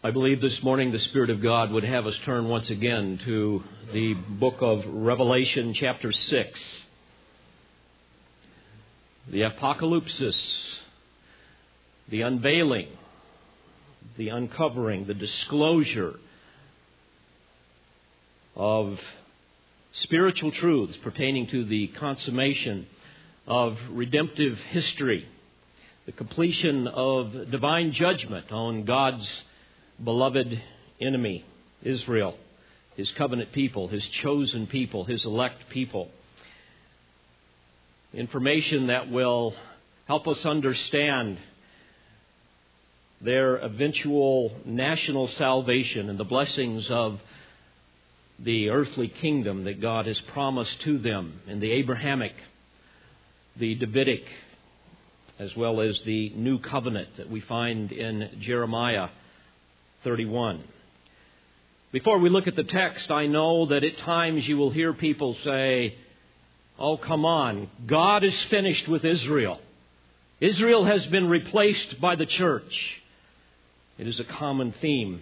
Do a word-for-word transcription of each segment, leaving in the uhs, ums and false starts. I believe this morning the Spirit of God would have us turn once again to the book of Revelation chapter six. The apocalypsis, the unveiling, the uncovering, the disclosure of spiritual truths pertaining to the consummation of redemptive history, the completion of divine judgment on God's beloved enemy, Israel, his covenant people, his chosen people, his elect people. Information that will help us understand their eventual national salvation and the blessings of the earthly kingdom that God has promised to them in the Abrahamic, the Davidic, as well as the new covenant that we find in Jeremiah thirty-one. Before we look at the text, I know that at times you will hear people say, "Oh, come on, God is finished with Israel. Israel has been replaced by the church." It is a common theme.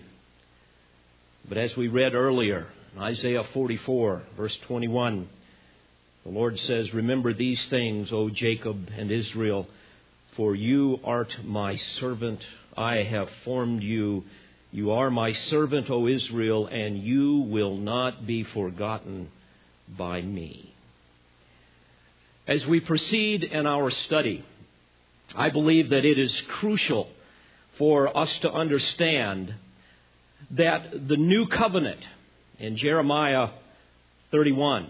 But as we read earlier, Isaiah forty-four, verse twenty-one, the Lord says, "Remember these things, O Jacob and Israel, for you art my servant. I have formed you. You are my servant, O Israel, and you will not be forgotten by me." As we proceed in our study, I believe that it is crucial for us to understand that the new covenant in Jeremiah thirty-one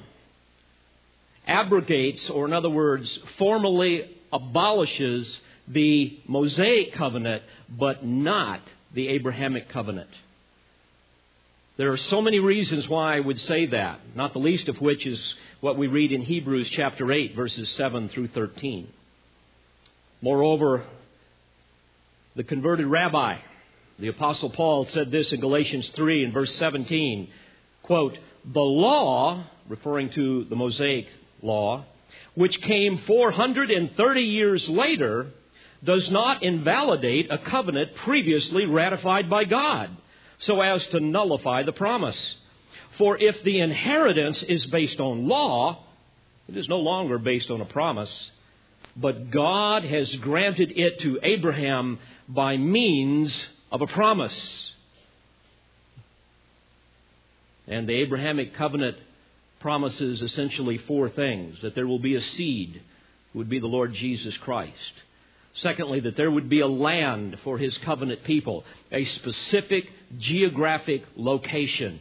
abrogates, or in other words, formally abolishes the Mosaic covenant, but not the Abrahamic covenant. There are so many reasons why I would say that, not the least of which is what we read in Hebrews chapter eight, verses seven through thirteen. Moreover, the converted rabbi, the Apostle Paul, said this in Galatians three and verse seventeen, quote, "The law," referring to the Mosaic law, "which came four hundred thirty years later, does not invalidate a covenant previously ratified by God, so as to nullify the promise. For if the inheritance is based on law, it is no longer based on a promise, but God has granted it to Abraham by means of a promise." And the Abrahamic covenant promises essentially four things: that there will be a seed, who would be the Lord Jesus Christ. Secondly, that there would be a land for his covenant people, a specific geographic location,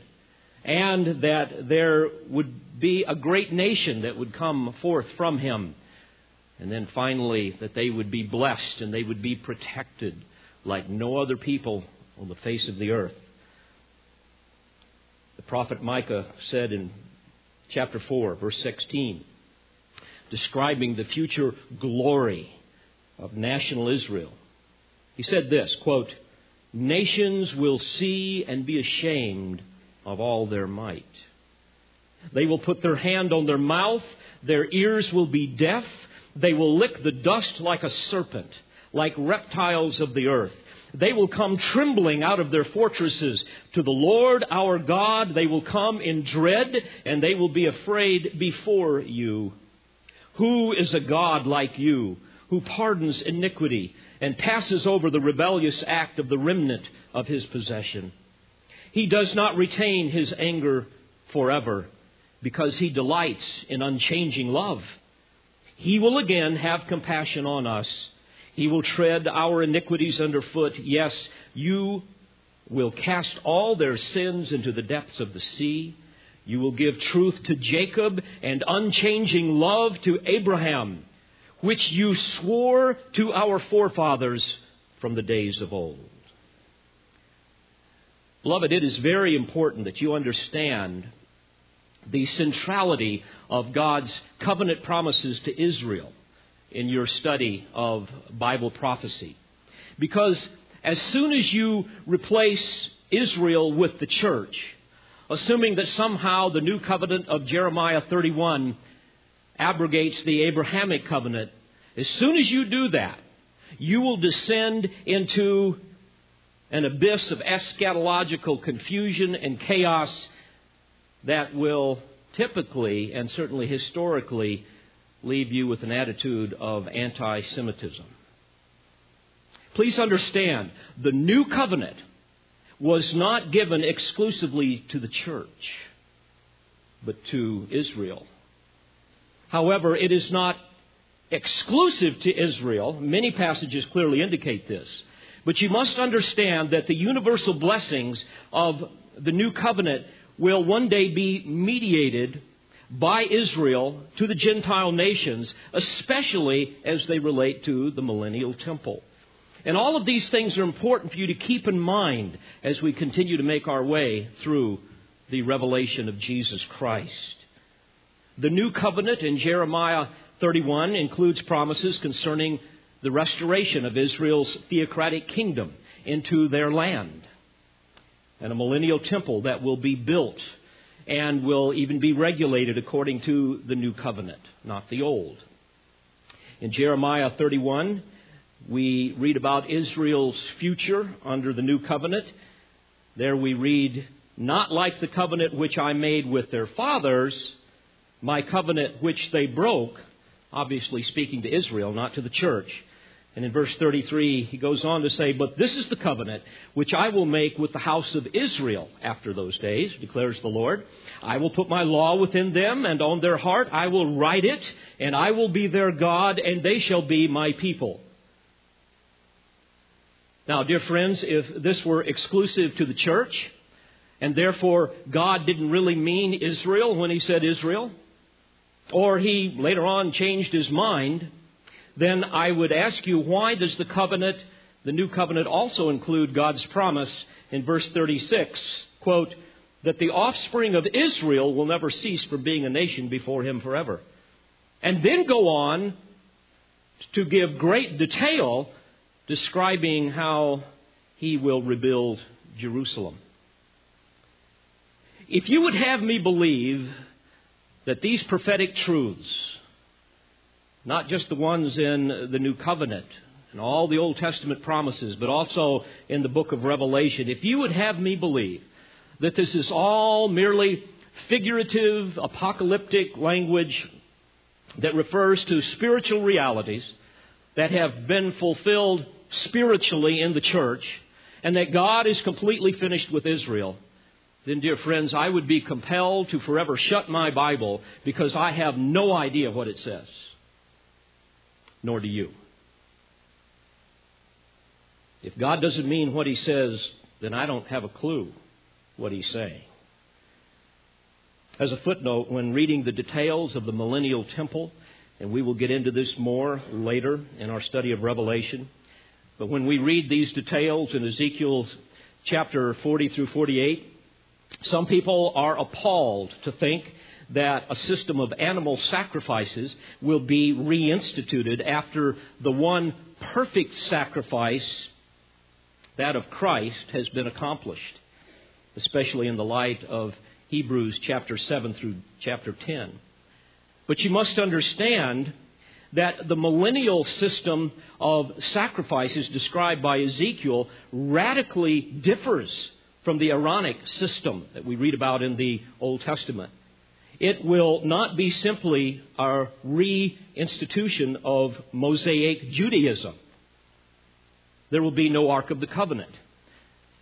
and that there would be a great nation that would come forth from him. And then finally, that they would be blessed and they would be protected like no other people on the face of the earth. The prophet Micah said in chapter four, verse sixteen, describing the future glory of national Israel, he said this, quote, "Nations will see and be ashamed of all their might. They will put their hand on their mouth. Their ears will be deaf. They will lick the dust like a serpent, like reptiles of the earth. They will come trembling out of their fortresses. To the Lord our God they will come in dread, and they will be afraid before you. Who is a God like you, who pardons iniquity and passes over the rebellious act of the remnant of his possession? He does not retain his anger forever, because he delights in unchanging love. He will again have compassion on us. He will tread our iniquities underfoot. Yes, you will cast all their sins into the depths of the sea. You will give truth to Jacob and unchanging love to Abraham, which you swore to our forefathers from the days of old." Beloved, it is very important that you understand the centrality of God's covenant promises to Israel in your study of Bible prophecy. Because as soon as you replace Israel with the church, assuming that somehow the new covenant of Jeremiah thirty-one abrogates the Abrahamic covenant, as soon as you do that, you will descend into an abyss of eschatological confusion and chaos that will typically and certainly historically leave you with an attitude of anti-Semitism. Please understand, the new covenant was not given exclusively to the church, but to Israel. However, it is not exclusive to Israel. Many passages clearly indicate this. But you must understand that the universal blessings of the new covenant will one day be mediated by Israel to the Gentile nations, especially as they relate to the millennial temple. And all of these things are important for you to keep in mind as we continue to make our way through the revelation of Jesus Christ. The new covenant in Jeremiah thirty-one includes promises concerning the restoration of Israel's theocratic kingdom into their land, and a millennial temple that will be built and will even be regulated according to the new covenant, not the old. In Jeremiah thirty-one, we read about Israel's future under the new covenant. There we read, "Not like the covenant which I made with their fathers, my covenant which they broke," obviously speaking to Israel, not to the church. And in verse thirty-three, he goes on to say, "But this is the covenant which I will make with the house of Israel after those days, declares the Lord. I will put my law within them, and on their heart I will write it, and I will be their God, and they shall be my people." Now, dear friends, if this were exclusive to the church, and therefore God didn't really mean Israel when he said Israel, or he later on changed his mind, then I would ask you, why does the covenant, the new covenant, also include God's promise in verse thirty-six, quote, "that the offspring of Israel will never cease from being a nation before him forever." And then go on to give great detail describing how he will rebuild Jerusalem. If you would have me believe that these prophetic truths, not just the ones in the New Covenant and all the Old Testament promises, but also in the book of Revelation, if you would have me believe that this is all merely figurative, apocalyptic language that refers to spiritual realities that have been fulfilled spiritually in the church, and that God is completely finished with Israel, then, dear friends, I would be compelled to forever shut my Bible, because I have no idea what it says. Nor do you. If God doesn't mean what he says, then I don't have a clue what he's saying. As a footnote, when reading the details of the millennial temple, and we will get into this more later in our study of Revelation, but when we read these details in Ezekiel chapter forty through forty-eight, some people are appalled to think that a system of animal sacrifices will be reinstituted after the one perfect sacrifice, that of Christ, has been accomplished, especially in the light of Hebrews chapter seven through chapter ten. But you must understand that the millennial system of sacrifices described by Ezekiel radically differs from the Aaronic system that we read about in the Old Testament. It will not be simply a reinstitution of Mosaic Judaism. There will be no Ark of the Covenant.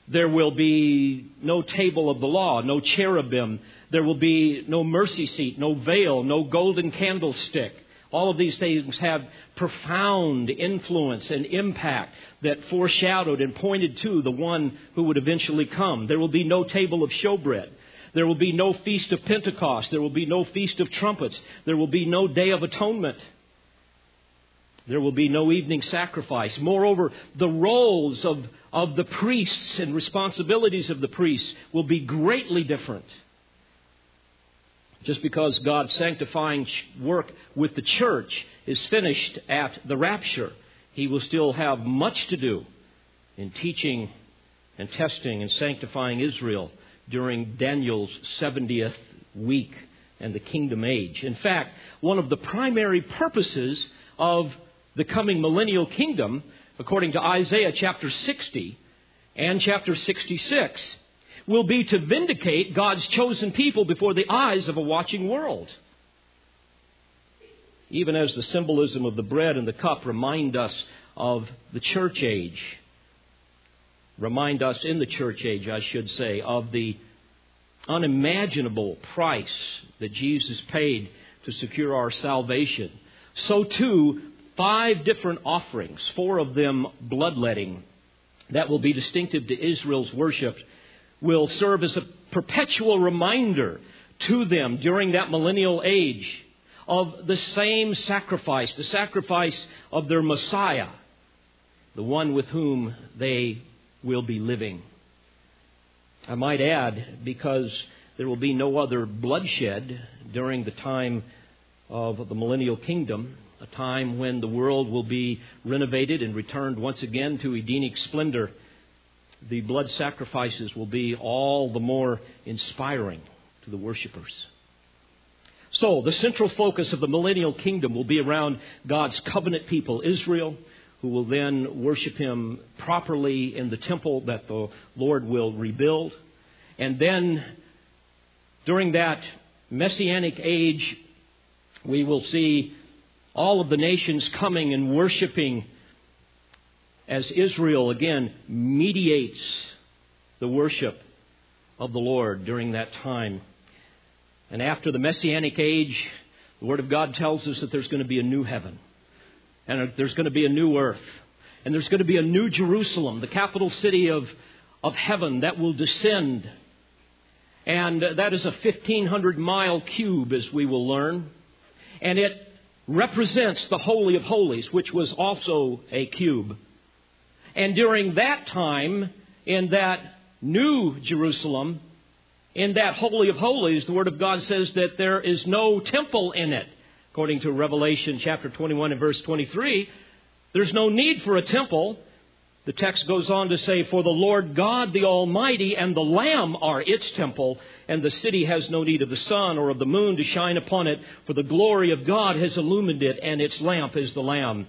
There will be no table of the law, no cherubim. There will be no mercy seat, no veil, no golden candlestick. All of these things have profound influence and impact that foreshadowed and pointed to the one who would eventually come. There will be no table of showbread. There will be no feast of Pentecost. There will be no feast of trumpets. There will be no day of atonement. There will be no evening sacrifice. Moreover, the roles of, of the priests and responsibilities of the priests will be greatly different. Just because God's sanctifying work with the church is finished at the rapture, he will still have much to do in teaching and testing and sanctifying Israel during Daniel's seventieth week and the kingdom age. In fact, one of the primary purposes of the coming millennial kingdom, according to Isaiah chapter sixty, and chapter sixty-six will be to vindicate God's chosen people before the eyes of a watching world. Even as the symbolism of the bread and the cup remind us of the church age, remind us in the church age, I should say, of the unimaginable price that Jesus paid to secure our salvation, so too, five different offerings, four of them bloodletting, that will be distinctive to Israel's worship, will serve as a perpetual reminder to them during that millennial age of the same sacrifice, the sacrifice of their Messiah, the one with whom they will be living. I might add, because there will be no other bloodshed during the time of the millennial kingdom, a time when the world will be renovated and returned once again to Edenic splendor, the blood sacrifices will be all the more inspiring to the worshipers. So the central focus of the millennial kingdom will be around God's covenant people, Israel, who will then worship him properly in the temple that the Lord will rebuild. And then during that messianic age, we will see all of the nations coming and worshiping as Israel, again, mediates the worship of the Lord during that time. And after the Messianic age, the Word of God tells us that there's going to be a new heaven, and there's going to be a new earth, and there's going to be a new Jerusalem, the capital city of, of heaven that will descend. And that is a fifteen hundred mile cube, as we will learn, and it represents the Holy of Holies, which was also a cube. And during that time, in that new Jerusalem, in that Holy of Holies, the Word of God says that there is no temple in it. According to Revelation chapter twenty-one and verse twenty-three, there's no need for a temple. The text goes on to say, "For the Lord God, the Almighty, and the Lamb are its temple, and the city has no need of the sun or of the moon to shine upon it, for the glory of God has illumined it, and its lamp is the Lamb."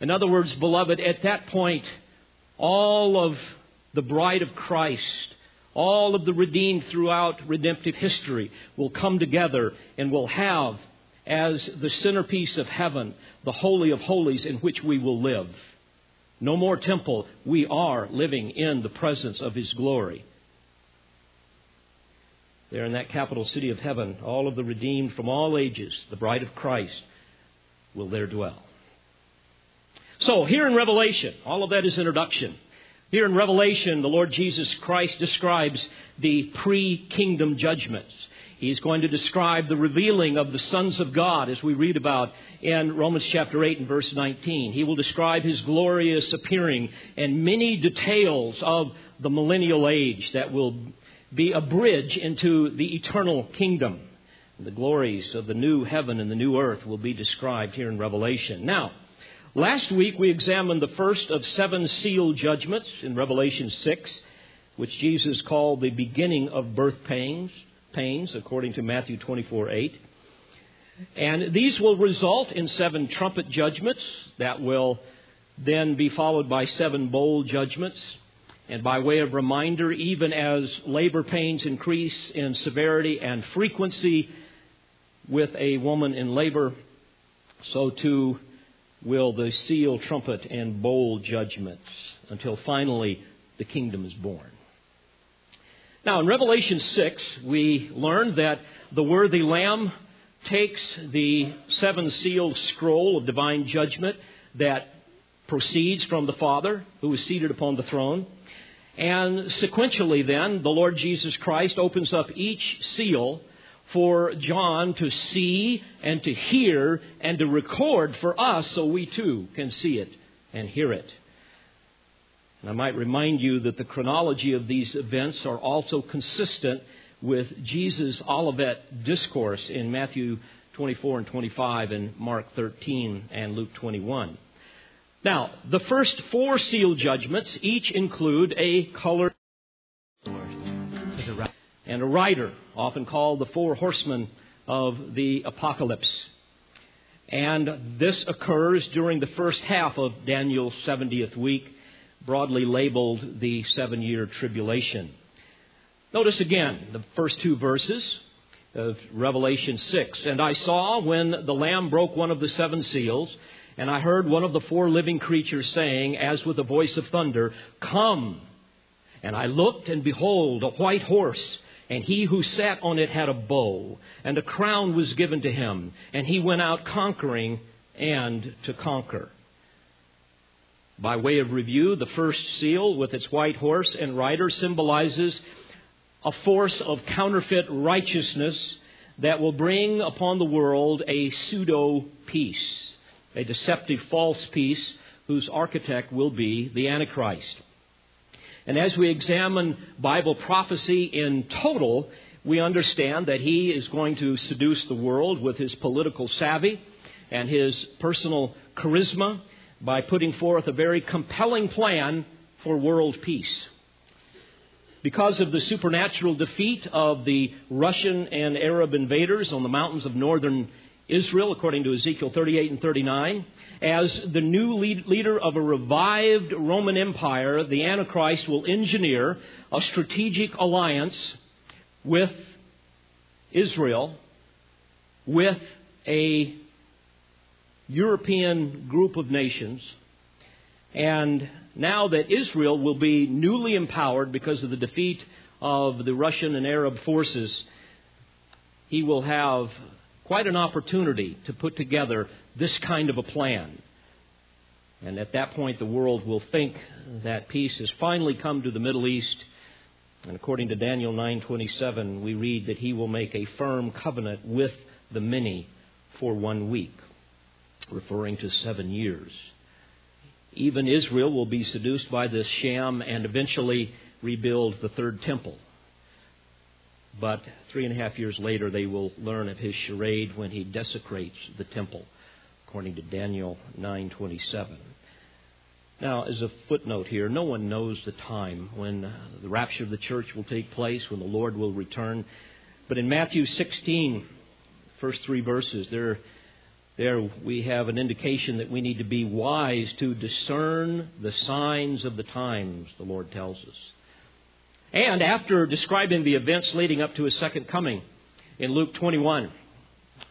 In other words, beloved, at that point, all of the bride of Christ, all of the redeemed throughout redemptive history will come together and will have as the centerpiece of heaven the Holy of Holies in which we will live. No more temple. We are living in the presence of his glory. There in that capital city of heaven, all of the redeemed from all ages, the bride of Christ, will there dwell. So here in Revelation, all of that is introduction. Here in Revelation, the Lord Jesus Christ describes the pre-kingdom judgments. He's going to describe the revealing of the sons of God, as we read about in Romans chapter eight and verse nineteen. He will describe his glorious appearing and many details of the millennial age that will be a bridge into the eternal kingdom. The glories of the new heaven and the new earth will be described here in Revelation. Now, last week we examined the first of seven seal judgments in Revelation six, which Jesus called the beginning of birth pains. pains, according to Matthew twenty-four eight. And these will result in seven trumpet judgments that will then be followed by seven bowl judgments. And by way of reminder, even as labor pains increase in severity and frequency with a woman in labor, so too will the seal, trumpet, and bowl judgments until finally the kingdom is born. Now, in Revelation six, we learned that the worthy Lamb takes the seven-sealed scroll of divine judgment that proceeds from the Father, who is seated upon the throne. And sequentially, then, the Lord Jesus Christ opens up each seal for John to see and to hear and to record for us, so we too can see it and hear it. And I might remind you that the chronology of these events are also consistent with Jesus' Olivet Discourse in Matthew twenty-four and twenty-five and Mark thirteen and Luke twenty-one. Now, the first four seal judgments each include a colored and a rider, often called the four horsemen of the apocalypse. And this occurs during the first half of Daniel's seventieth week. broadly labeled the seven-year tribulation. Notice again the first two verses of Revelation six. And I saw when the Lamb broke one of the seven seals, and I heard one of the four living creatures saying, as with a voice of thunder, Come! And I looked, and behold, a white horse, and he who sat on it had a bow, and a crown was given to him, and he went out conquering and to conquer. By way of review, the first seal with its white horse and rider symbolizes a force of counterfeit righteousness that will bring upon the world a pseudo-peace, a deceptive false peace whose architect will be the Antichrist. And as we examine Bible prophecy in total, we understand that he is going to seduce the world with his political savvy and his personal charisma by putting forth a very compelling plan for world peace. Because of the supernatural defeat of the Russian and Arab invaders on the mountains of northern Israel, according to Ezekiel thirty-eight and thirty-nine, as the new lead leader of a revived Roman Empire, the Antichrist will engineer a strategic alliance with Israel, with a European group of nations. And now that Israel will be newly empowered because of the defeat of the Russian and Arab forces, he will have quite an opportunity to put together this kind of a plan. And at that point, the world will think that peace has finally come to the Middle East. And according to Daniel nine twenty-seven, we read that he will make a firm covenant with the many for one week, referring to seven years. Even Israel will be seduced by this sham and eventually rebuild the third temple. But three and a half years later, they will learn of his charade when he desecrates the temple, according to Daniel nine twenty-seven. Now, as a footnote here, no one knows the time when the rapture of the church will take place, when the Lord will return. But in Matthew sixteen, first three verses, there There we have an indication that we need to be wise to discern the signs of the times, the Lord tells us. And after describing the events leading up to his second coming, in Luke twenty-one,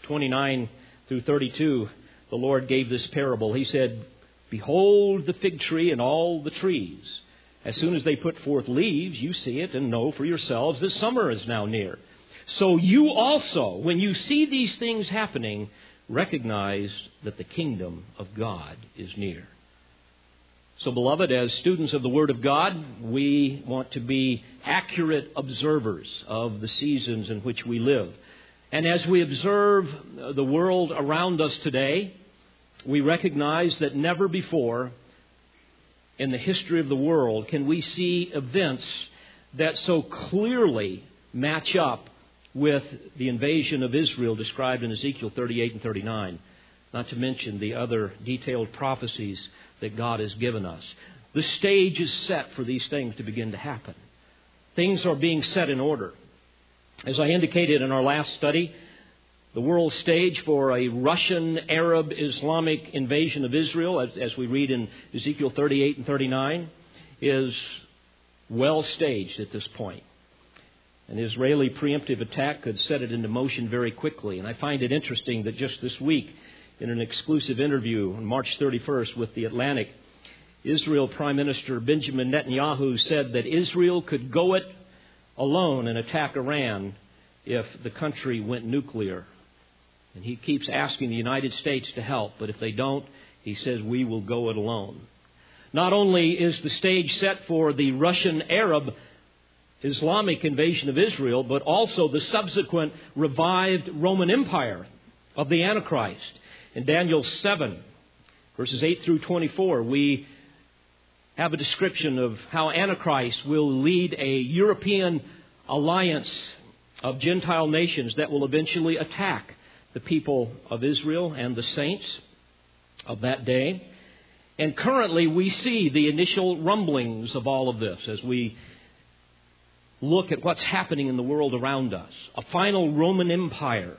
twenty-nine through thirty-two, the Lord gave this parable. He said, Behold the fig tree and all the trees. As soon as they put forth leaves, you see it and know for yourselves that summer is now near. So you also, when you see these things happening, recognize that the kingdom of God is near. So, beloved, as students of the Word of God, we want to be accurate observers of the seasons in which we live. And as we observe the world around us today, we recognize that never before in the history of the world can we see events that so clearly match up with the invasion of Israel described in Ezekiel thirty-eight and thirty-nine, not to mention the other detailed prophecies that God has given us. The stage is set for these things to begin to happen. Things are being set in order. As I indicated in our last study, the world stage for a Russian Arab Islamic invasion of Israel, as, as we read in Ezekiel thirty-eight and thirty-nine, is well staged at this point. An Israeli preemptive attack could set it into motion very quickly. And I find it interesting that just this week, in an exclusive interview on March thirty-first with The Atlantic, Israel Prime Minister Benjamin Netanyahu said that Israel could go it alone and attack Iran if the country went nuclear. And he keeps asking the United States to help, but if they don't, he says, we will go it alone. Not only is the stage set for the Russian Arab Islamic invasion of Israel, but also the subsequent revived Roman Empire of the Antichrist. In Daniel seven, verses eight through twenty-four, we have a description of how Antichrist will lead a European alliance of Gentile nations that will eventually attack the people of Israel and the saints of that day. And currently we see the initial rumblings of all of this as we look at what's happening in the world around us. A final Roman Empire,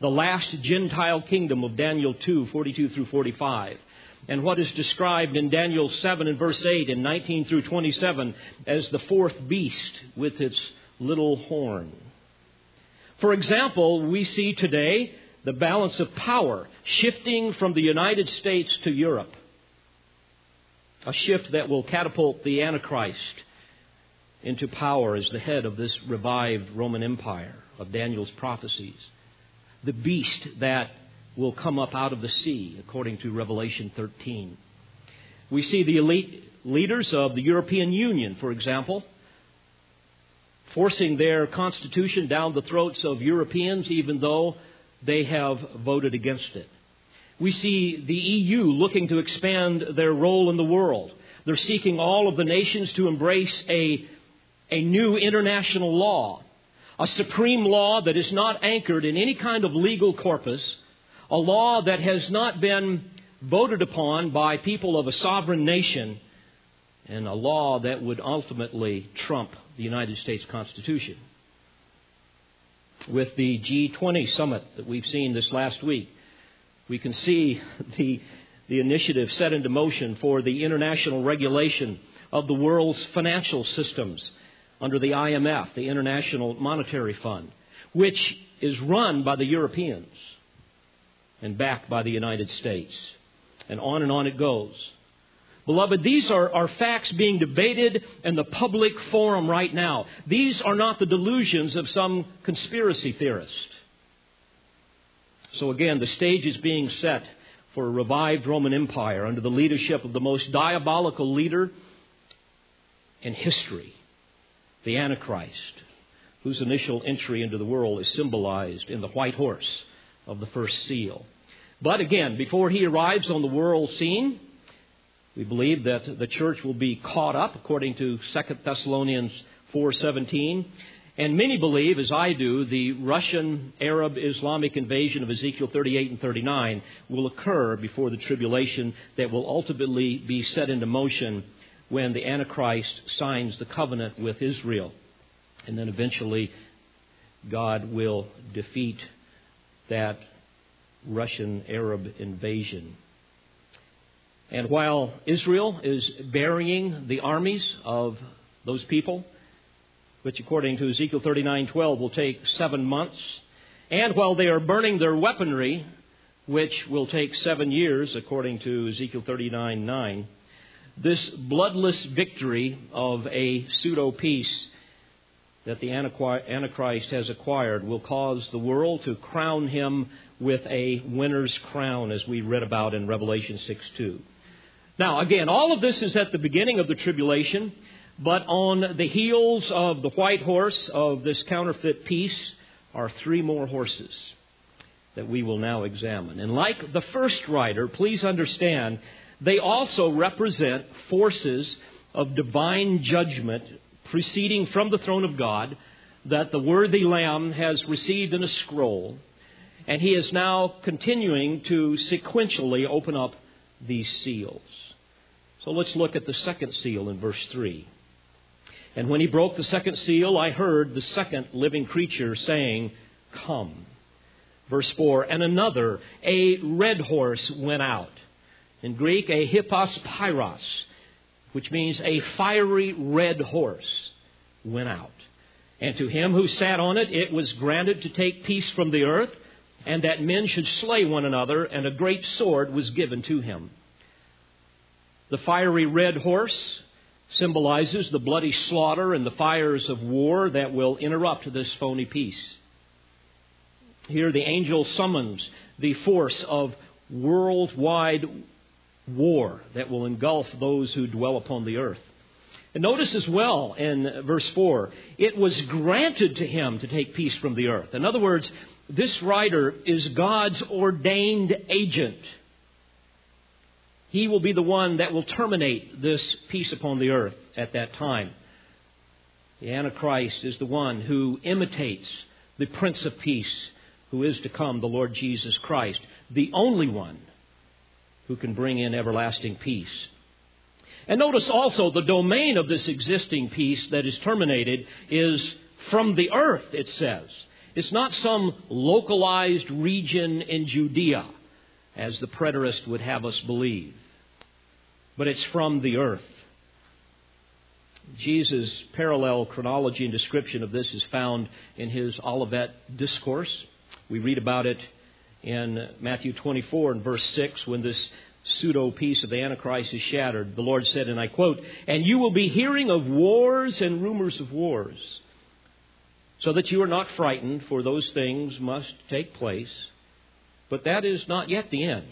the last Gentile kingdom of Daniel two, forty-two through forty-five. and what is described in Daniel seven and verse eight and nineteen through twenty-seven as the fourth beast with its little horn. For example, we see today the balance of power shifting from the United States to Europe, a shift that will catapult the Antichrist into power as the head of this revived Roman Empire of Daniel's prophecies, the beast that will come up out of the sea, according to Revelation thirteen. We see the elite leaders of the European Union, for example, forcing their constitution down the throats of Europeans, even though they have voted against it. We see the E U looking to expand their role in the world. They're seeking all of the nations to embrace a, a new international law, a supreme law that is not anchored in any kind of legal corpus, a law that has not been voted upon by people of a sovereign nation, and a law that would ultimately trump the United States Constitution. With the G twenty summit that we've seen this last week, we can see the, the initiative set into motion for the international regulation of the world's financial systems under the I M F, the International Monetary Fund, which is run by the Europeans and backed by the United States. And on and on it goes. Beloved, these are, are facts being debated in the public forum right now. These are not the delusions of some conspiracy theorist. So again, the stage is being set for a revived Roman Empire under the leadership of the most diabolical leader in history, the Antichrist, whose initial entry into the world is symbolized in the white horse of the first seal. But again, before he arrives on the world scene, we believe that the church will be caught up, according to Second Thessalonians four seventeen. And many believe, as I do, the Russian Arab Islamic invasion of Ezekiel thirty-eight and thirty-nine will occur before the tribulation that will ultimately be set into motion when the Antichrist signs the covenant with Israel. And then eventually God will defeat that Russian Arab invasion. And while Israel is burying the armies of those people, which according to Ezekiel thirty-nine twelve will take seven months, and while they are burning their weaponry, which will take seven years, according to Ezekiel thirty-nine nine, this bloodless victory of a pseudo-peace that the Antichrist has acquired will cause the world to crown him with a winner's crown, as we read about in Revelation six two. Now, again, all of this is at the beginning of the tribulation, but on the heels of the white horse of this counterfeit peace are three more horses that we will now examine. And like the first rider, please understand, they also represent forces of divine judgment proceeding from the throne of God that the worthy Lamb has received in a scroll, and he is now continuing to sequentially open up these seals. So let's look at the second seal in verse three. And when he broke the second seal, I heard the second living creature saying, "Come." Verse four, and another, a red horse, went out. In Greek, a hippos pyros, which means a fiery red horse, went out. And to him who sat on it, it was granted to take peace from the earth, and that men should slay one another, and a great sword was given to him. The fiery red horse symbolizes the bloody slaughter and the fires of war that will interrupt this phony peace. Here the angel summons the force of worldwide war that will engulf those who dwell upon the earth. And notice as well in verse four, it was granted to him to take peace from the earth. In other words, this rider is God's ordained agent. He will be the one that will terminate this peace upon the earth at that time. The Antichrist is the one who imitates the Prince of Peace, who is to come, the Lord Jesus Christ, the only one who can bring in everlasting peace. And notice also the domain of this existing peace that is terminated is from the earth, it says. It's not some localized region in Judea, as the preterist would have us believe. but it's from the earth. Jesus' parallel chronology and description of this is found in his Olivet Discourse. We read about it in Matthew twenty-four and verse six, when this pseudo piece of the Antichrist is shattered. The Lord said, and I quote, "And you will be hearing of wars and rumors of wars, so that you are not frightened, for those things must take place. But that is not yet the end.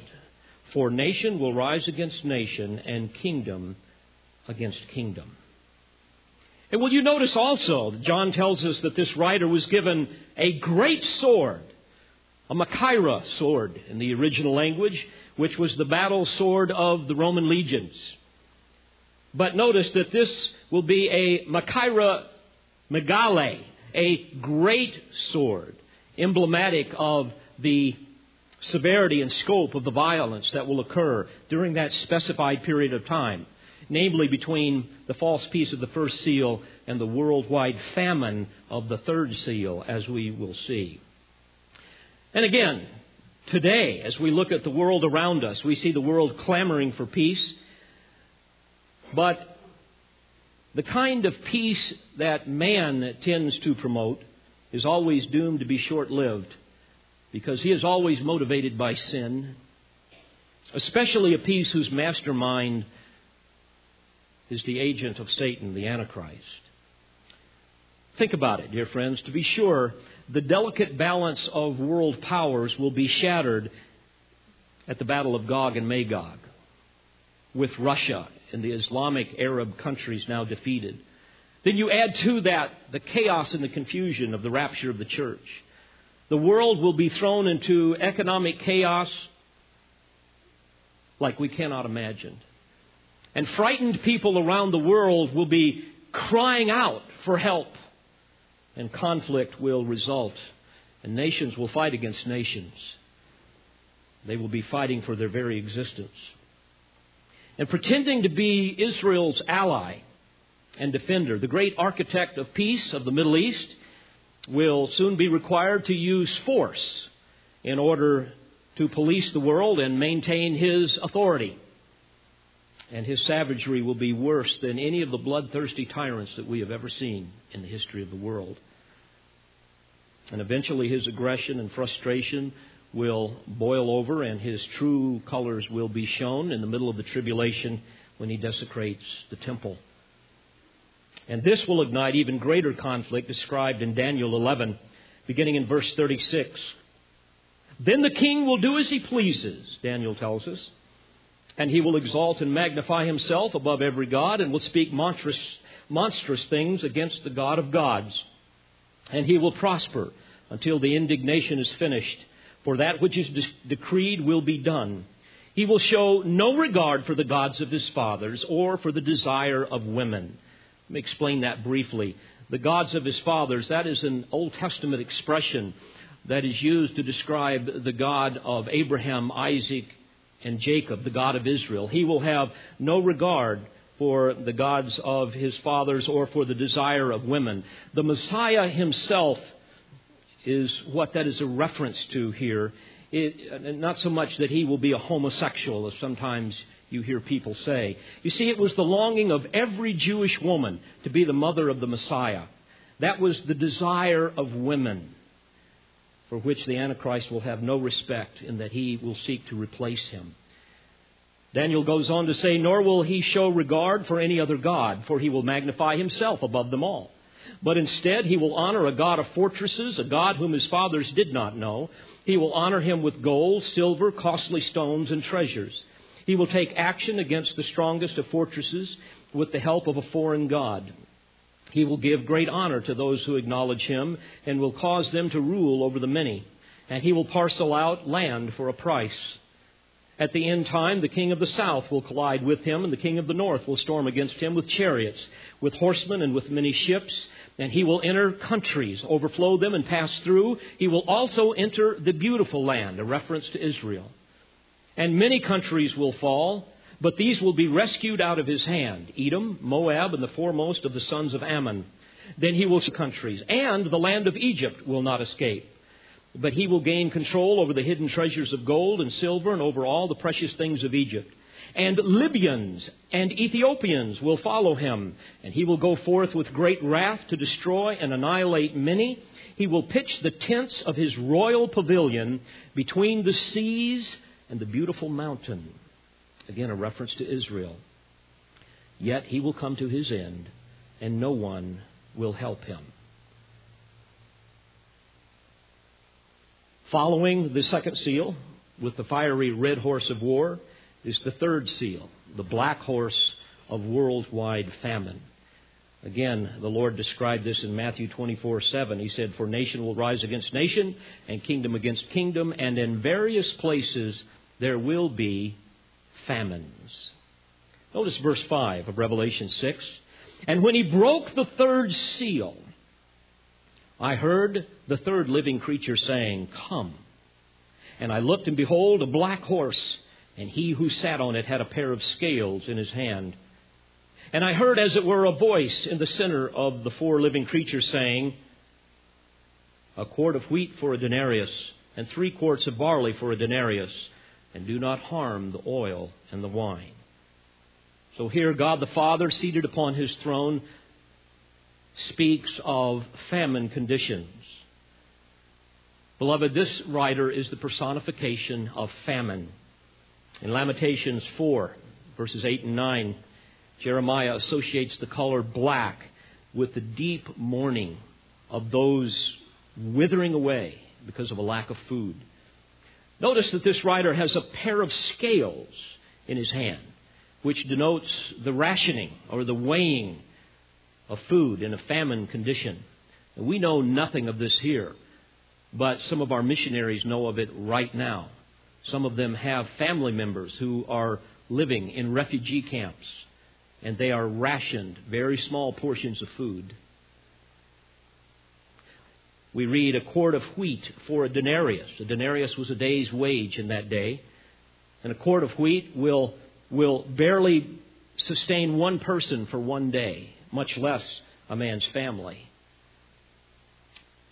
For nation will rise against nation, and kingdom against kingdom." And will you notice also, John tells us that this writer was given a great sword, a Machaira sword in the original language, which was the battle sword of the Roman legions. But notice that this will be a Machaira Megale, a great sword, emblematic of the severity and scope of the violence that will occur during that specified period of time, namely between the false peace of the first seal and the worldwide famine of the third seal, as we will see. And again, today, as we look at the world around us, we see the world clamoring for peace. But the kind of peace that man tends to promote is always doomed to be short-lived, because he is always motivated by sin, especially a peace whose mastermind is the agent of Satan, the Antichrist. Think about it, dear friends. To be sure, the delicate balance of world powers will be shattered at the Battle of Gog and Magog, with Russia and the Islamic Arab countries now defeated. Then you add to that the chaos and the confusion of the rapture of the church. The world will be thrown into economic chaos like we cannot imagine. And frightened people around the world will be crying out for help. And conflict will result. And nations will fight against nations. They will be fighting for their very existence. And pretending to be Israel's ally and defender, the great architect of peace of the Middle East will soon be required to use force in order to police the world and maintain his authority. And his savagery will be worse than any of the bloodthirsty tyrants that we have ever seen in the history of the world. And eventually his aggression and frustration will boil over, and his true colors will be shown in the middle of the tribulation when he desecrates the temple. And this will ignite even greater conflict described in Daniel eleven, beginning in verse thirty-six. Then the king will do as he pleases, Daniel tells us, and he will exalt and magnify himself above every god, and will speak monstrous, monstrous things against the God of gods. And he will prosper until the indignation is finished, for that which is de- decreed will be done. He will show no regard for the gods of his fathers or for the desire of women. Let me explain that briefly. The gods of his fathers, that is an Old Testament expression that is used to describe the God of Abraham, Isaac, and Jacob, the God of Israel. He will have no regard for the gods of his fathers or for the desire of women. The Messiah himself is what that is a reference to here. It, not so much that he will be a homosexual, as sometimes you hear people say. You see, it was the longing of every Jewish woman to be the mother of the Messiah. That was the desire of women, for which the Antichrist will have no respect, in that he will seek to replace him. Daniel goes on to say, nor will he show regard for any other god, for he will magnify himself above them all. But instead, he will honor a god of fortresses, a god whom his fathers did not know. He will honor him with gold, silver, costly stones, and treasures. He will take action against the strongest of fortresses with the help of a foreign god. He will give great honor to those who acknowledge him, and will cause them to rule over the many. And he will parcel out land for a price. At the end time, the king of the south will collide with him, and the king of the north will storm against him with chariots, with horsemen, and with many ships. And he will enter countries, overflow them, and pass through. He will also enter the beautiful land, a reference to Israel. And many countries will fall, but these will be rescued out of his hand, Edom, Moab, and the foremost of the sons of Ammon. Then he will see countries, and the land of Egypt will not escape. But he will gain control over the hidden treasures of gold and silver, and over all the precious things of Egypt. and Libyans and Ethiopians will follow him, and he will go forth with great wrath to destroy and annihilate many. He will pitch the tents of his royal pavilion between the seas and the beautiful mountain. Again, a reference to Israel. Yet he will come to his end, and no one will help him. Following the second seal with the fiery red horse of war is the third seal, the black horse of worldwide famine. Again, the Lord described this in Matthew twenty-four seven. He said, "For nation will rise against nation, and kingdom against kingdom, and in various places there will be famines." Notice verse five of Revelation six. "And when he broke the third seal, I heard the third living creature saying, 'Come.' And I looked, and behold, a black horse, and he who sat on it had a pair of scales in his hand. And I heard, as it were, a voice in the center of the four living creatures saying, 'A quart of wheat for a denarius, and three quarts of barley for a denarius, and do not harm the oil and the wine.'" So here God the Father, seated upon his throne, speaks of famine conditions. Beloved, this writer is the personification of famine. In Lamentations four, verses eight and nine, Jeremiah associates the color black with the deep mourning of those withering away because of a lack of food. Notice that this writer has a pair of scales in his hand, which denotes the rationing or the weighing of food in a famine condition. We know nothing of this here, but some of our missionaries know of it right now. Some of them have family members who are living in refugee camps, and they are rationed very small portions of food. We read a quart of wheat for a denarius. A denarius was a day's wage in that day. And a quart of wheat will, will barely sustain one person for one day, much less a man's family.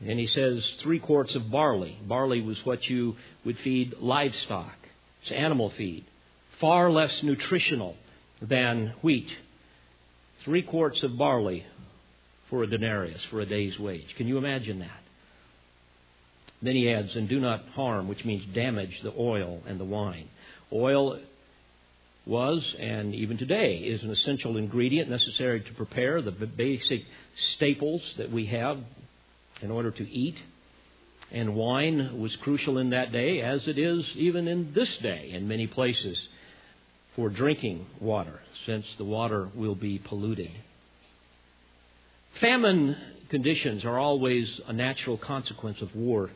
And he says three quarts of barley. Barley was what you would feed livestock. It's animal feed. Far less nutritional than wheat. Three quarts of barley for a denarius, for a day's wage. Can you imagine that? Then he adds, "And do not harm," which means damage, the oil and the wine. Oil was, and even today, is an essential ingredient necessary to prepare the basic staples that we have in order to eat. And wine was crucial in that day, as it is even in this day in many places, for drinking water, since the water will be polluted. Famine conditions are always a natural consequence of war.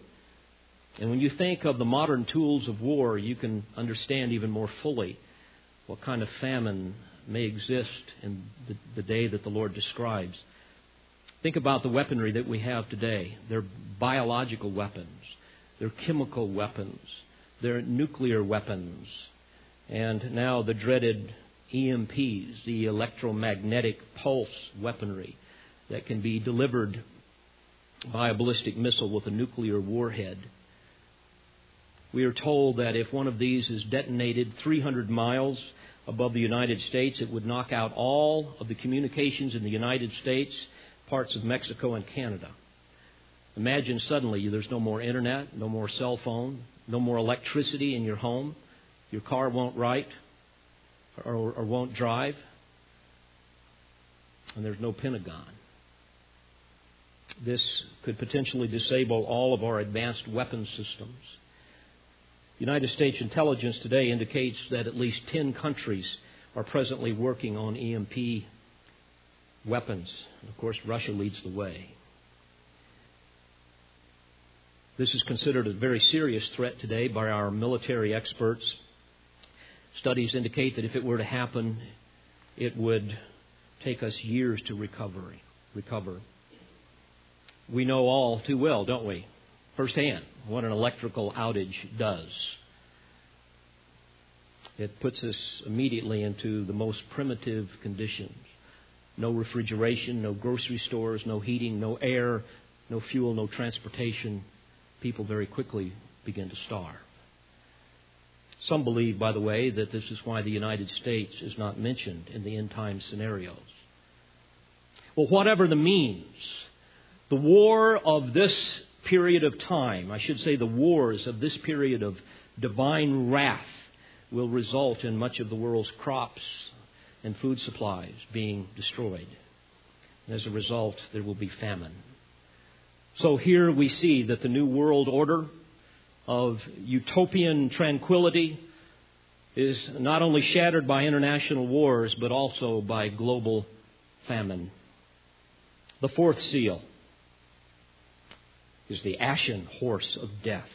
And when you think of the modern tools of war, you can understand even more fully what kind of famine may exist in the, the day that the Lord describes. Think about the weaponry that we have today. They're biological weapons. They're chemical weapons. They're nuclear weapons. And now the dreaded E M Ps, the electromagnetic pulse weaponry that can be delivered by a ballistic missile with a nuclear warhead. We are told that if one of these is detonated three hundred miles above the United States, it would knock out all of the communications in the United States, parts of Mexico and Canada. Imagine suddenly there's no more internet, no more cell phone, no more electricity in your home. Your car won't write or, or won't drive. And there's no Pentagon. This could potentially disable all of our advanced weapons systems. United States intelligence today indicates that at least ten countries are presently working on E M P weapons. Of course, Russia leads the way. This is considered a very serious threat today by our military experts. Studies indicate that if it were to happen, it would take us years to recovery, recover. We know all too well, don't we, firsthand, what an electrical outage does. It puts us immediately into the most primitive conditions. No refrigeration, no grocery stores, no heating, no air, no fuel, no transportation. People very quickly begin to starve. Some believe, by the way, that this is why the United States is not mentioned in the end-time scenarios. Well, whatever the means, the war of this period of time, I should say the wars of this period of divine wrath, will result in much of the world's crops and food supplies being destroyed. And as a result, there will be famine. So here we see that the new world order of utopian tranquility is not only shattered by international wars, but also by global famine. The fourth seal is the ashen horse of death.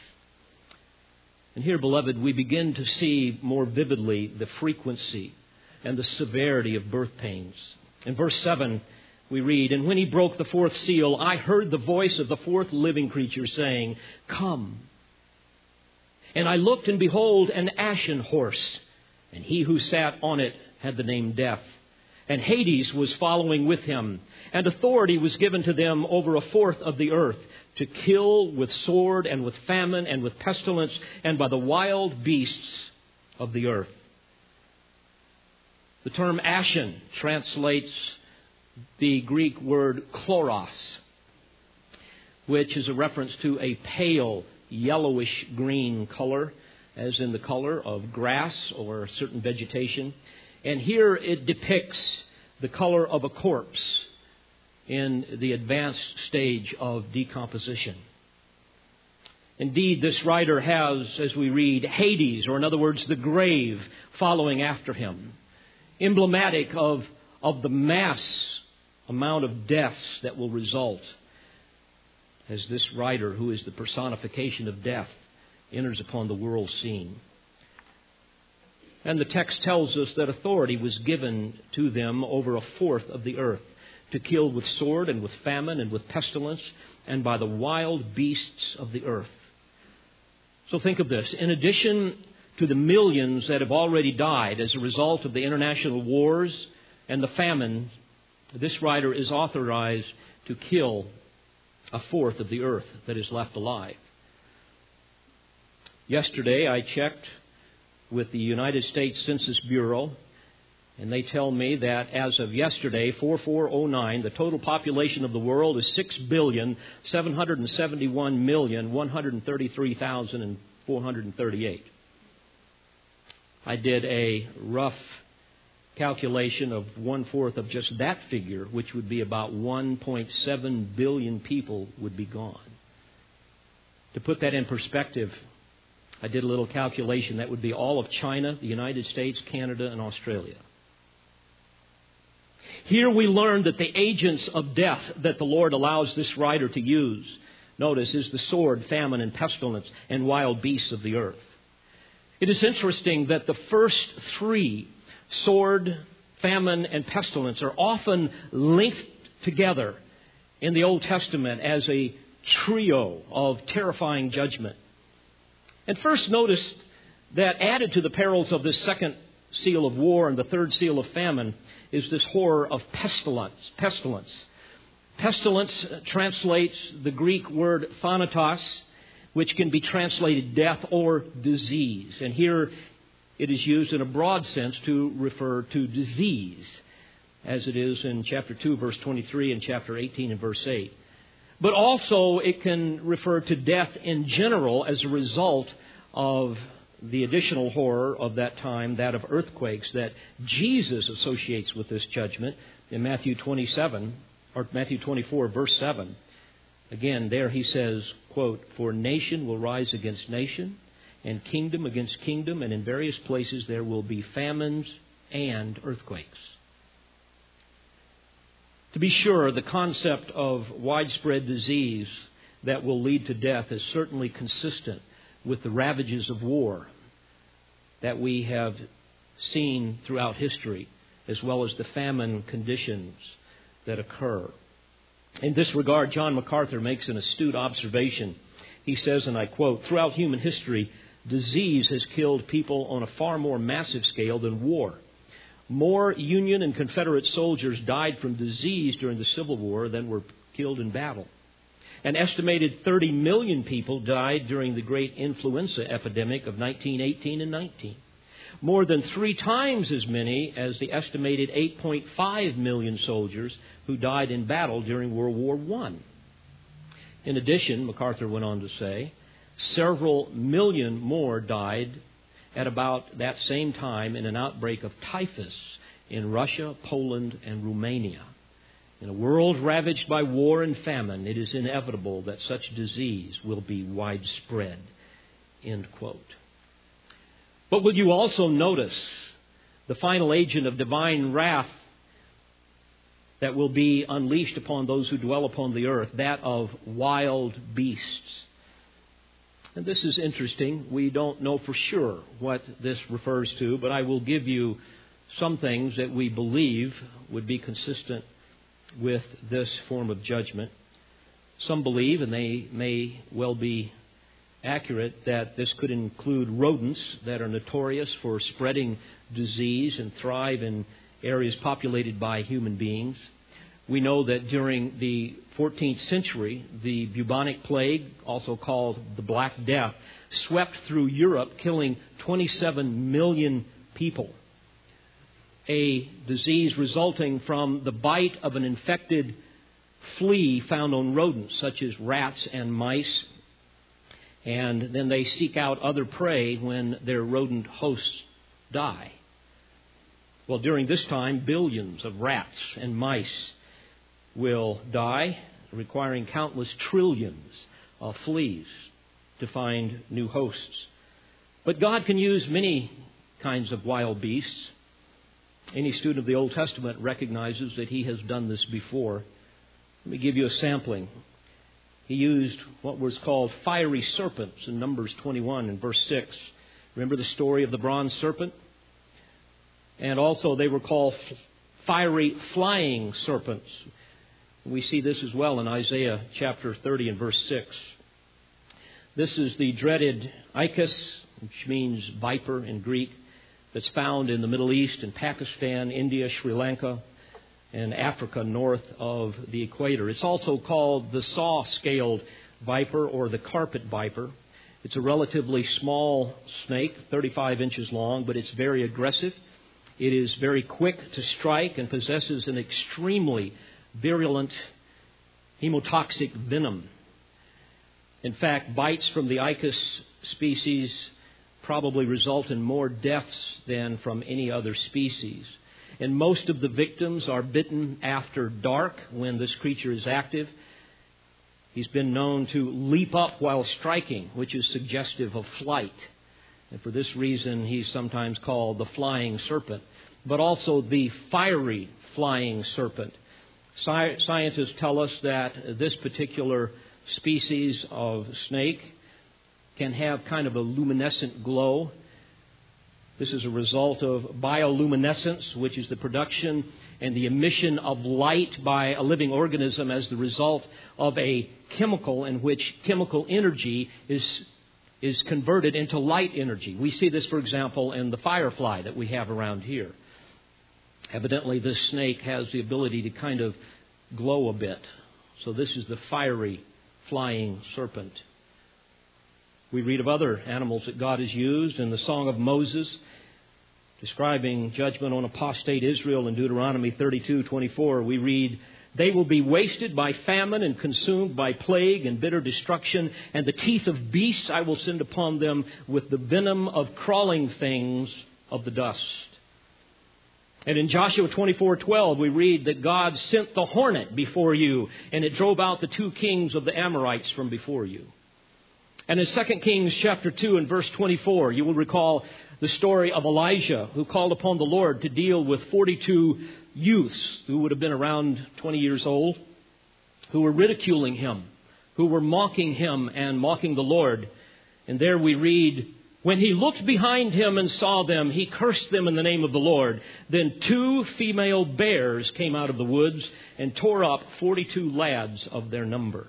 And here, beloved, we begin to see more vividly the frequency and the severity of birth pains. In verse seven, we read, "And when he broke the fourth seal, I heard the voice of the fourth living creature saying, 'Come.' And I looked, and behold, an ashen horse, and he who sat on it had the name Death. And Hades was following with him, and authority was given to them over a fourth of the earth, to kill with sword and with famine and with pestilence and by the wild beasts of the earth." The term ashen translates the Greek word chloros, which is a reference to a pale yellowish green color, as in the color of grass or certain vegetation. And here it depicts the color of a corpse in the advanced stage of decomposition. Indeed, this writer has, as we read, Hades, or in other words, the grave, following after him, emblematic of of the mass amount of deaths that will result as this writer, who is the personification of death, enters upon the world scene. And the text tells us that authority was given to them over a fourth of the earth, to kill with sword and with famine and with pestilence and by the wild beasts of the earth. So think of this. In addition to the millions that have already died as a result of the international wars and the famine, this writer is authorized to kill a fourth of the earth that is left alive. Yesterday, I checked with the United States Census Bureau, and they tell me that as of yesterday, four four oh nine, the total population of the world is six billion, seven hundred seventy-one million, one hundred thirty-three thousand, four hundred thirty-eight. I did a rough calculation of one-fourth of just that figure, which would be about one point seven billion people would be gone. To put that in perspective, I did a little calculation. That would be all of China, the United States, Canada, and Australia. Here we learn that the agents of death that the Lord allows this writer to use, notice, is the sword, famine, and pestilence, and wild beasts of the earth. It is interesting that the first three, sword, famine, and pestilence, are often linked together in the Old Testament as a trio of terrifying judgment. And first, notice that added to the perils of this second seal of war and the third seal of famine is this horror of pestilence. Pestilence. Pestilence translates the Greek word thanatos, which can be translated death or disease. And here it is used in a broad sense to refer to disease, as it is in chapter two, verse twenty-three, and chapter eighteen, and verse eight. But also it can refer to death in general as a result of the additional horror of that time, that of earthquakes, that Jesus associates with this judgment in Matthew twenty-seven or Matthew twenty-four, verse seven. Again, there he says, quote, "For nation will rise against nation, and kingdom against kingdom, and in various places there will be famines and earthquakes." To be sure, the concept of widespread disease that will lead to death is certainly consistent with the ravages of war that we have seen throughout history, as well as the famine conditions that occur. In this regard, John MacArthur makes an astute observation. He says, and I quote, "Throughout human history, disease has killed people on a far more massive scale than war. More Union and Confederate soldiers died from disease during the Civil War than were killed in battle. An estimated thirty million people died during the great influenza epidemic of nineteen eighteen and nineteen. More than three times as many as the estimated eight point five million soldiers who died in battle during World War One. In addition, MacArthur went on to say, several million more died at about that same time in an outbreak of typhus in Russia, Poland, and Romania. In a world ravaged by war and famine, it is inevitable that such disease will be widespread. End quote. But will you also notice the final agent of divine wrath that will be unleashed upon those who dwell upon the earth, that of wild beasts? And this is interesting. We don't know for sure what this refers to, but I will give you some things that we believe would be consistent with this form of judgment. Some believe, and they may well be accurate, that this could include rodents that are notorious for spreading disease and thrive in areas populated by human beings. We know that during the fourteenth century, the bubonic plague, also called the Black Death, swept through Europe, killing twenty-seven million people. A disease resulting from the bite of an infected flea found on rodents, such as rats and mice. And then they seek out other prey when their rodent hosts die. Well, during this time, billions of rats and mice will die, requiring countless trillions of fleas to find new hosts. But God can use many kinds of wild beasts. Any student of the Old Testament recognizes that he has done this before. Let me give you a sampling. He used what was called fiery serpents in Numbers twenty-one and verse six. Remember the story of the bronze serpent? And also they were called fiery flying serpents. We see this as well in Isaiah chapter thirty and verse six. This is the dreaded Ichus, which means viper in Greek, that's found in the Middle East and Pakistan, India, Sri Lanka, and Africa north of the equator. It's also called the saw-scaled viper or the carpet viper. It's a relatively small snake, thirty-five inches long, but it's very aggressive. It is very quick to strike and possesses an extremely virulent hemotoxic venom. In fact, bites from the Icus species probably result in more deaths than from any other species. And most of the victims are bitten after dark when this creature is active. He's been known to leap up while striking, which is suggestive of flight. And for this reason, he's sometimes called the flying serpent, but also the fiery flying serpent. Sci- scientists tell us that this particular species of snake can have kind of a luminescent glow. This is a result of bioluminescence, which is the production and the emission of light by a living organism as the result of a chemical in which chemical energy is, is converted into light energy. We see this, for example, in the firefly that we have around here. Evidently, this snake has the ability to kind of glow a bit. So this is the fiery flying serpent. We read of other animals that God has used in the Song of Moses, describing judgment on apostate Israel in Deuteronomy thirty-two twenty-four. We read, "They will be wasted by famine and consumed by plague and bitter destruction, and the teeth of beasts I will send upon them with the venom of crawling things of the dust." And in Joshua twenty-four twelve, we read that God sent the hornet before you, and it drove out the two kings of the Amorites from before you. And in Second Kings chapter two and verse twenty-four, you will recall the story of Elijah, who called upon the Lord to deal with forty-two youths who would have been around twenty years old, who were ridiculing him, who were mocking him and mocking the Lord. And there we read, "When he looked behind him and saw them, he cursed them in the name of the Lord. Then two female bears came out of the woods and tore up forty-two lads of their number."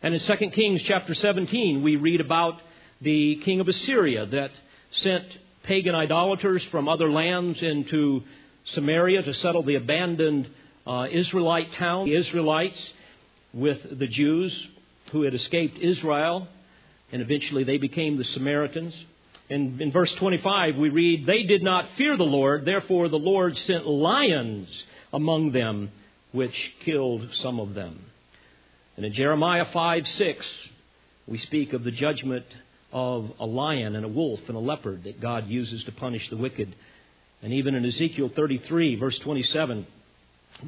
And in Second Kings chapter seventeen, we read about the king of Assyria that sent pagan idolaters from other lands into Samaria to settle the abandoned uh, Israelite town, the Israelites. with the Jews who had escaped Israel, and eventually they became the Samaritans. And in verse twenty-five, we read, "They did not fear the Lord, therefore the Lord sent lions among them, which killed some of them." And in Jeremiah five six, we speak of the judgment of a lion and a wolf and a leopard that God uses to punish the wicked. And even in Ezekiel thirty-three, verse twenty-seven,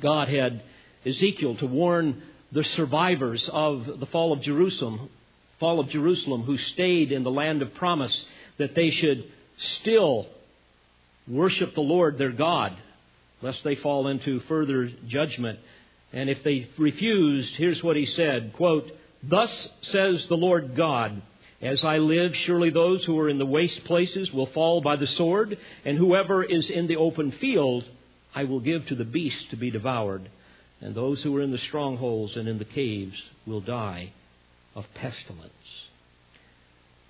God had Ezekiel to warn the survivors of the fall of Jerusalem, fall of Jerusalem, who stayed in the land of promise, that they should still worship the Lord their God, lest they fall into further judgment. And if they refused, here's what he said, quote, "Thus says the Lord God, as I live, surely those who are in the waste places will fall by the sword, and whoever is in the open field, I will give to the beast to be devoured. And those who are in the strongholds and in the caves will die of pestilence."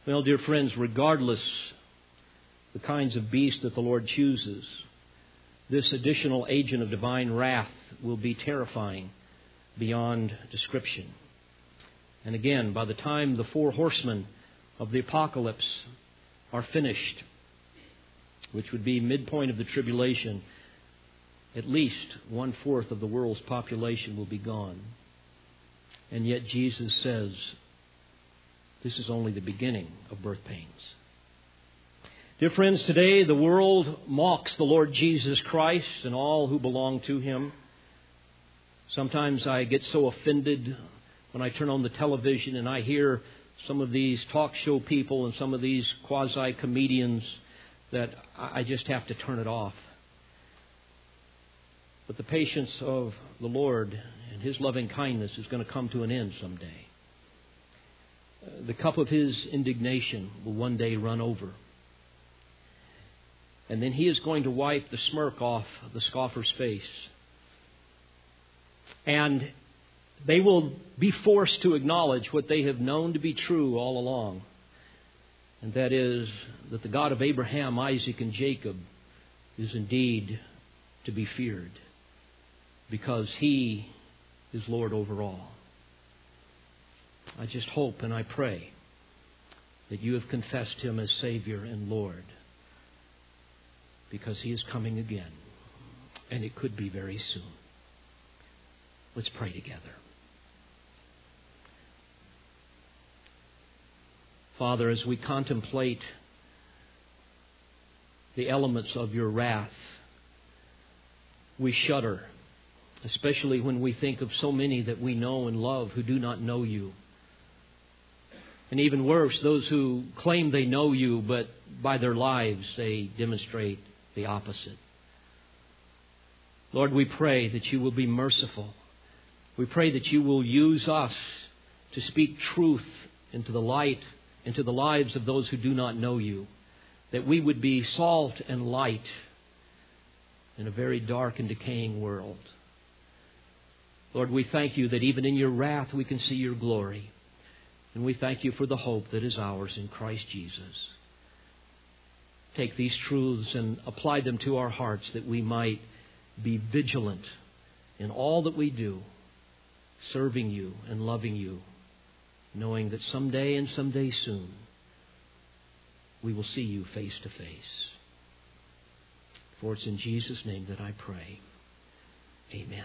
Well, dear friends, regardless the kinds of beast that the Lord chooses, this additional agent of divine wrath will be terrifying beyond description. And again, by the time the four horsemen of the apocalypse are finished, which would be midpoint of the tribulation, at least one-fourth of the world's population will be gone. And yet Jesus says this is only the beginning of birth pains. Dear friends, today the world mocks the Lord Jesus Christ and all who belong to him. Sometimes I get so offended when I turn on the television and I hear some of these talk show people and some of these quasi-comedians that I just have to turn it off. But the patience of the Lord and his loving kindness is going to come to an end someday. The cup of his indignation will one day run over. And then he is going to wipe the smirk off the scoffer's face. And they will be forced to acknowledge what they have known to be true all along. And that is that the God of Abraham, Isaac, and Jacob is indeed to be feared, because he is Lord over all. I just hope and I pray that you have confessed him as Savior and Lord, because he is coming again, and it could be very soon. Let's pray together. Father, as we contemplate the elements of your wrath, we shudder, especially when we think of so many that we know and love who do not know you. And even worse, those who claim they know you, but by their lives they demonstrate the opposite. Lord, we pray that you will be merciful. We pray that you will use us to speak truth into the light, into the lives of those who do not know you, that we would be salt and light in a very dark and decaying world. Lord, we thank you that even in your wrath we can see your glory. And we thank you for the hope that is ours in Christ Jesus. Take these truths and apply them to our hearts, that we might be vigilant in all that we do, serving you and loving you, knowing that someday and someday soon we will see you face to face. For it's in Jesus' name that I pray. Amen.